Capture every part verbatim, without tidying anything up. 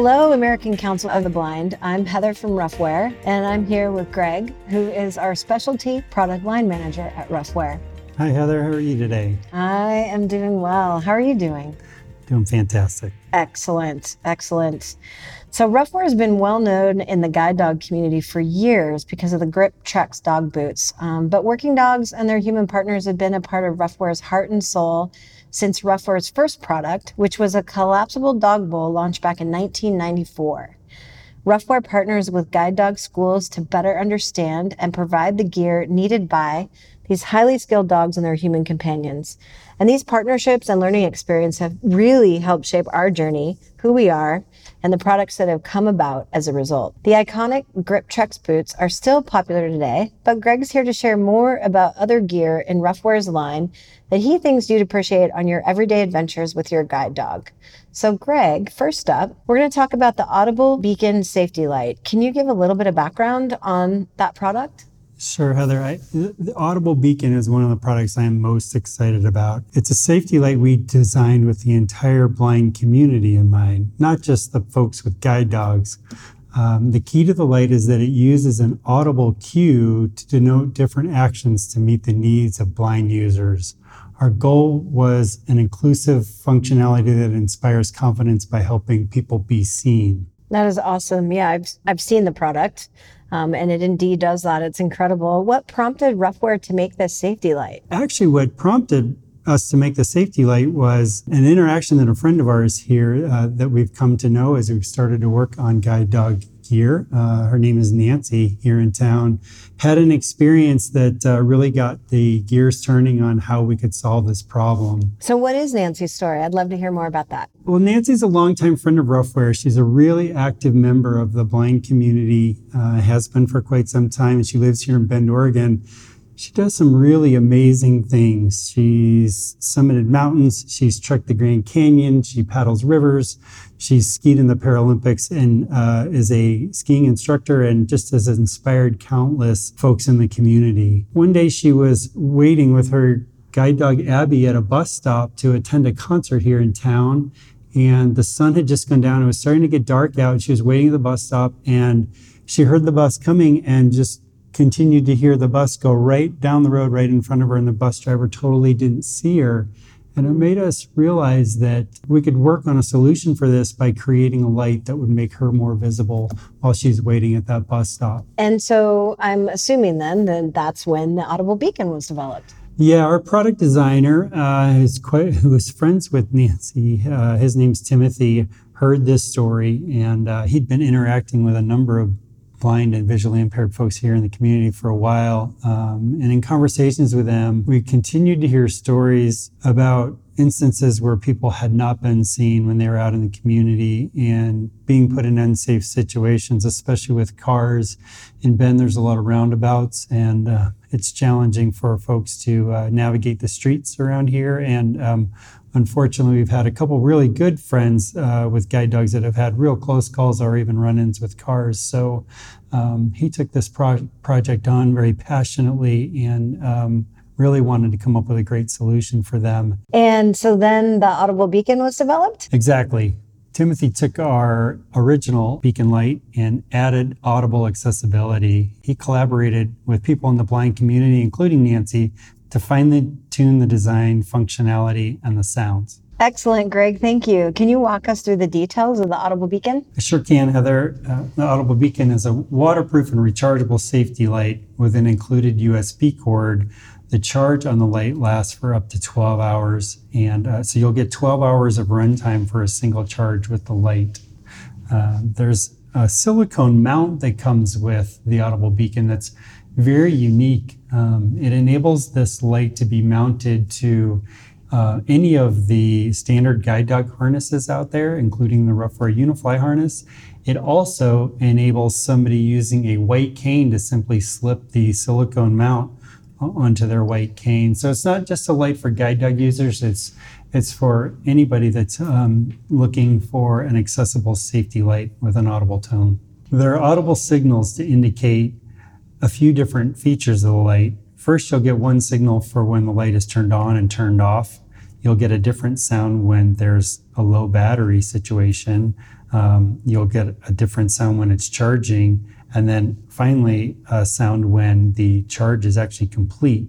Hello, American Council of the Blind. I'm Heather from Ruffwear, and I'm here with Greg, who is our specialty product line manager at Ruffwear. Hi, Heather. How are you today? I am doing well. How are you doing? Doing fantastic. Excellent. Excellent. So Ruffwear has been well known in the guide dog community for years because of the Grip Trex dog boots. Um, but working dogs and their human partners have been a part of Ruffwear's heart and soul since Ruffwear's first product, which was a collapsible dog bowl launched back in nineteen ninety-four. Ruffwear partners with guide dog schools to better understand and provide the gear needed by these highly skilled dogs and their human companions. And these partnerships and learning experience have really helped shape our journey, who we are, and the products that have come about as a result. The iconic Grip Trex boots are still popular today, but Greg's here to share more about other gear in Ruffwear's line that he thinks you'd appreciate on your everyday adventures with your guide dog. So Greg, first up, we're going to talk about the Audible Beacon Safety Light. Can you give a little bit of background on that product? Sure, Heather. I, the Audible Beacon is one of the products I'm most excited about. It's a safety light we designed with the entire blind community in mind, not just the folks with guide dogs. Um, the key to the light is that it uses an audible cue to denote different actions to meet the needs of blind users. Our goal was an inclusive functionality that inspires confidence by helping people be seen. That is awesome. Yeah, I've I've seen the product, um, and it indeed does that. It's incredible. What prompted Ruffwear to make this safety light? Actually, what prompted us to make the safety light was an interaction that a friend of ours here uh, that we've come to know as we've started to work on guide dog gear. Uh, her name is Nancy here in town, had an experience that uh, really got the gears turning on how we could solve this problem. So what is Nancy's story? I'd love to hear more about that. Well, Nancy's a longtime friend of Ruffwear. She's a really active member of the blind community, uh, has been for quite some time, and she lives here in Bend, Oregon. She does some really amazing things. She's summited mountains, she's trekked the Grand Canyon, she paddles rivers, she's skied in the Paralympics, and uh, is a skiing instructor and just has inspired countless folks in the community. One day she was waiting with her guide dog Abby at a bus stop to attend a concert here in town, and the sun had just gone down. It was starting to get dark out. She was waiting at the bus stop, and she heard the bus coming and just continued to hear the bus go right down the road right in front of her, and the bus driver totally didn't see her. And it made us realize that we could work on a solution for this by creating a light that would make her more visible while she's waiting at that bus stop. And so I'm assuming then that that's when the Audible Beacon was developed. Yeah, our product designer, uh, is quite, who was friends with Nancy, uh, his name's Timothy, heard this story, and uh, he'd been interacting with a number of blind and visually impaired folks here in the community for a while. Um, and in conversations with them, we continued to hear stories about instances where people had not been seen when they were out in the community and being put in unsafe situations, especially with cars. In Bend, there's a lot of roundabouts, and uh, it's challenging for folks to uh, navigate the streets around here. And um, unfortunately, we've had a couple really good friends uh, with guide dogs that have had real close calls or even run-ins with cars. So um, he took this pro- project on very passionately, and um, really wanted to come up with a great solution for them. And so then the Audible Beacon was developed? Exactly. Timothy took our original beacon light and added audible accessibility. He collaborated with people in the blind community, including Nancy, to finely tune the design, functionality, and the sounds. Excellent, Greg. Thank you. Can you walk us through the details of the Audible Beacon? I sure can, Heather. Uh, the Audible Beacon is a waterproof and rechargeable safety light with an included U S B cord. The charge on the light lasts for up to twelve hours, and uh, so you'll get twelve hours of runtime for a single charge with the light. Uh, there's a silicone mount that comes with the Audible Beacon that's very unique. Um, it enables this light to be mounted to uh, any of the standard guide dog harnesses out there, including the Ruffwear UniFly harness. It also enables somebody using a white cane to simply slip the silicone mount onto their white cane. So it's not just a light for guide dog users, it's it's for anybody that's um, looking for an accessible safety light with an audible tone. There are audible signals to indicate a few different features of the light. First, you'll get one signal for when the light is turned on and turned off. You'll get a different sound when there's a low battery situation. Um, you'll get a different sound when it's charging. And then finally, a sound when the charge is actually complete.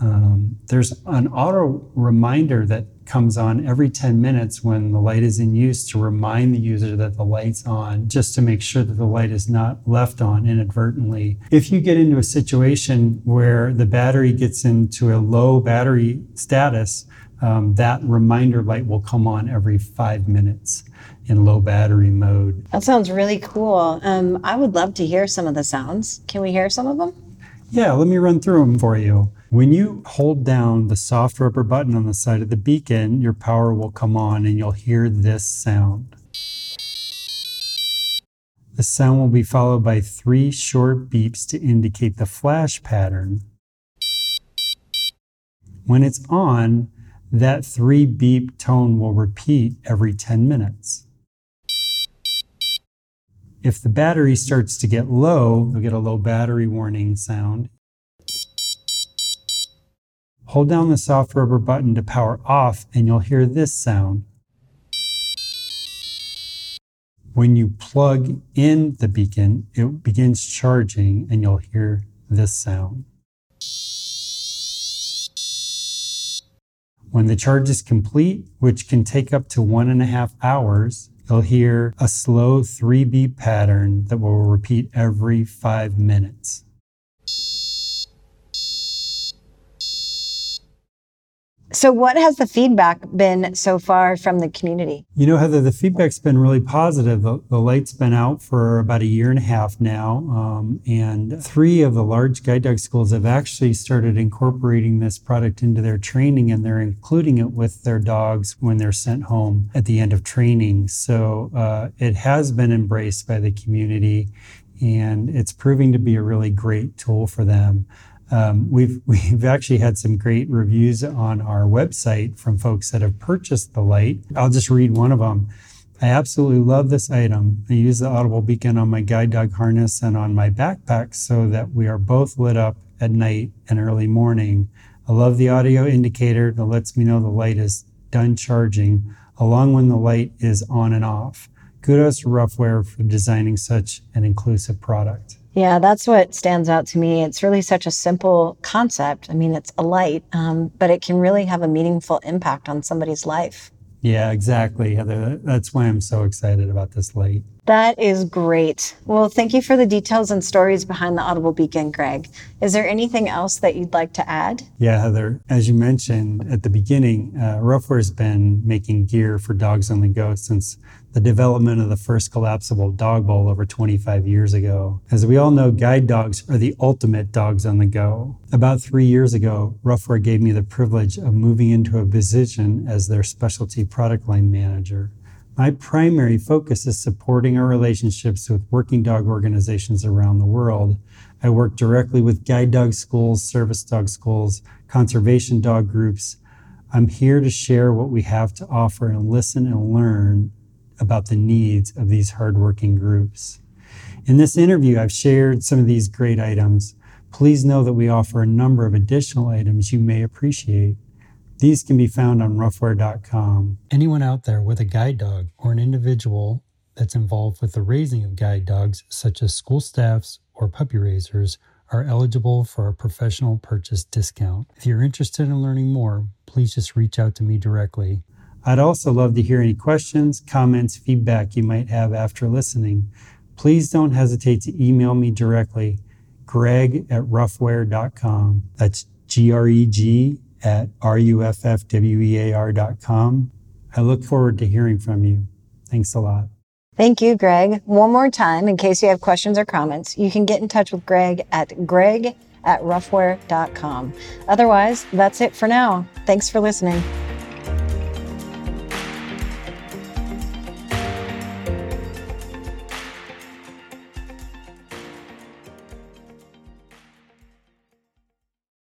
Um, there's an auto reminder that comes on every ten minutes when the light is in use to remind the user that the light's on, just to make sure that the light is not left on inadvertently. If you get into a situation where the battery gets into a low battery status, um, that reminder light will come on every five minutes in low battery mode. That sounds really cool. Um, I would love to hear some of the sounds. Can we hear some of them? Yeah, let me run through them for you. When you hold down the soft rubber button on the side of the beacon, your power will come on and you'll hear this sound. The sound will be followed by three short beeps to indicate the flash pattern. When it's on, that three beep tone will repeat every ten minutes. If the battery starts to get low, you'll get a low battery warning sound. Hold down the soft rubber button to power off and you'll hear this sound. When you plug in the beacon, it begins charging and you'll hear this sound. When the charge is complete, which can take up to one and a half hours, you'll hear a slow three beep pattern that will repeat every five minutes. So what has the feedback been so far from the community? You know, Heather, the feedback's been really positive. The, the light's been out for about a year and a half now, um, and three of the large guide dog schools have actually started incorporating this product into their training, and they're including it with their dogs when they're sent home at the end of training. So uh, it has been embraced by the community, and it's proving to be a really great tool for them. Um, we've we've actually had some great reviews on our website from folks that have purchased the light. I'll just read one of them. I absolutely love this item. I use the Audible Beacon on my guide dog harness and on my backpack so that we are both lit up at night and early morning. I love the audio indicator that lets me know the light is done charging, along when the light is on and off. Kudos to Ruffwear for designing such an inclusive product. Yeah, that's what stands out to me. It's really such a simple concept. I mean, it's a light, um, but it can really have a meaningful impact on somebody's life. Yeah, exactly, Heather. That's why I'm so excited about this light. That is great. Well, thank you for the details and stories behind the Audible Beacon, Greg. Is there anything else that you'd like to add? Yeah, Heather. As you mentioned at the beginning, uh, Ruffwear's been making gear for dogs on the go since the development of the first collapsible dog bowl over twenty-five years ago. As we all know, guide dogs are the ultimate dogs on the go. About three years ago, Ruffwear gave me the privilege of moving into a position as their specialty product line manager. My primary focus is supporting our relationships with working dog organizations around the world. I work directly with guide dog schools, service dog schools, conservation dog groups. I'm here to share what we have to offer and listen and learn about the needs of these hardworking groups. In this interview, I've shared some of these great items. Please know that we offer a number of additional items you may appreciate. These can be found on ruffwear dot com. Anyone out there with a guide dog or an individual that's involved with the raising of guide dogs, such as school staffs or puppy raisers, are eligible for a professional purchase discount. If you're interested in learning more, please just reach out to me directly. I'd also love to hear any questions, comments, feedback you might have after listening. Please don't hesitate to email me directly, greg at ruffwear dot com. That's G R E G at R U F F W E A R dot com. I look forward to hearing from you. Thanks a lot. Thank you, Greg. One more time, in case you have questions or comments, you can get in touch with Greg at greg at ruffwear dot com. Otherwise, that's it for now. Thanks for listening.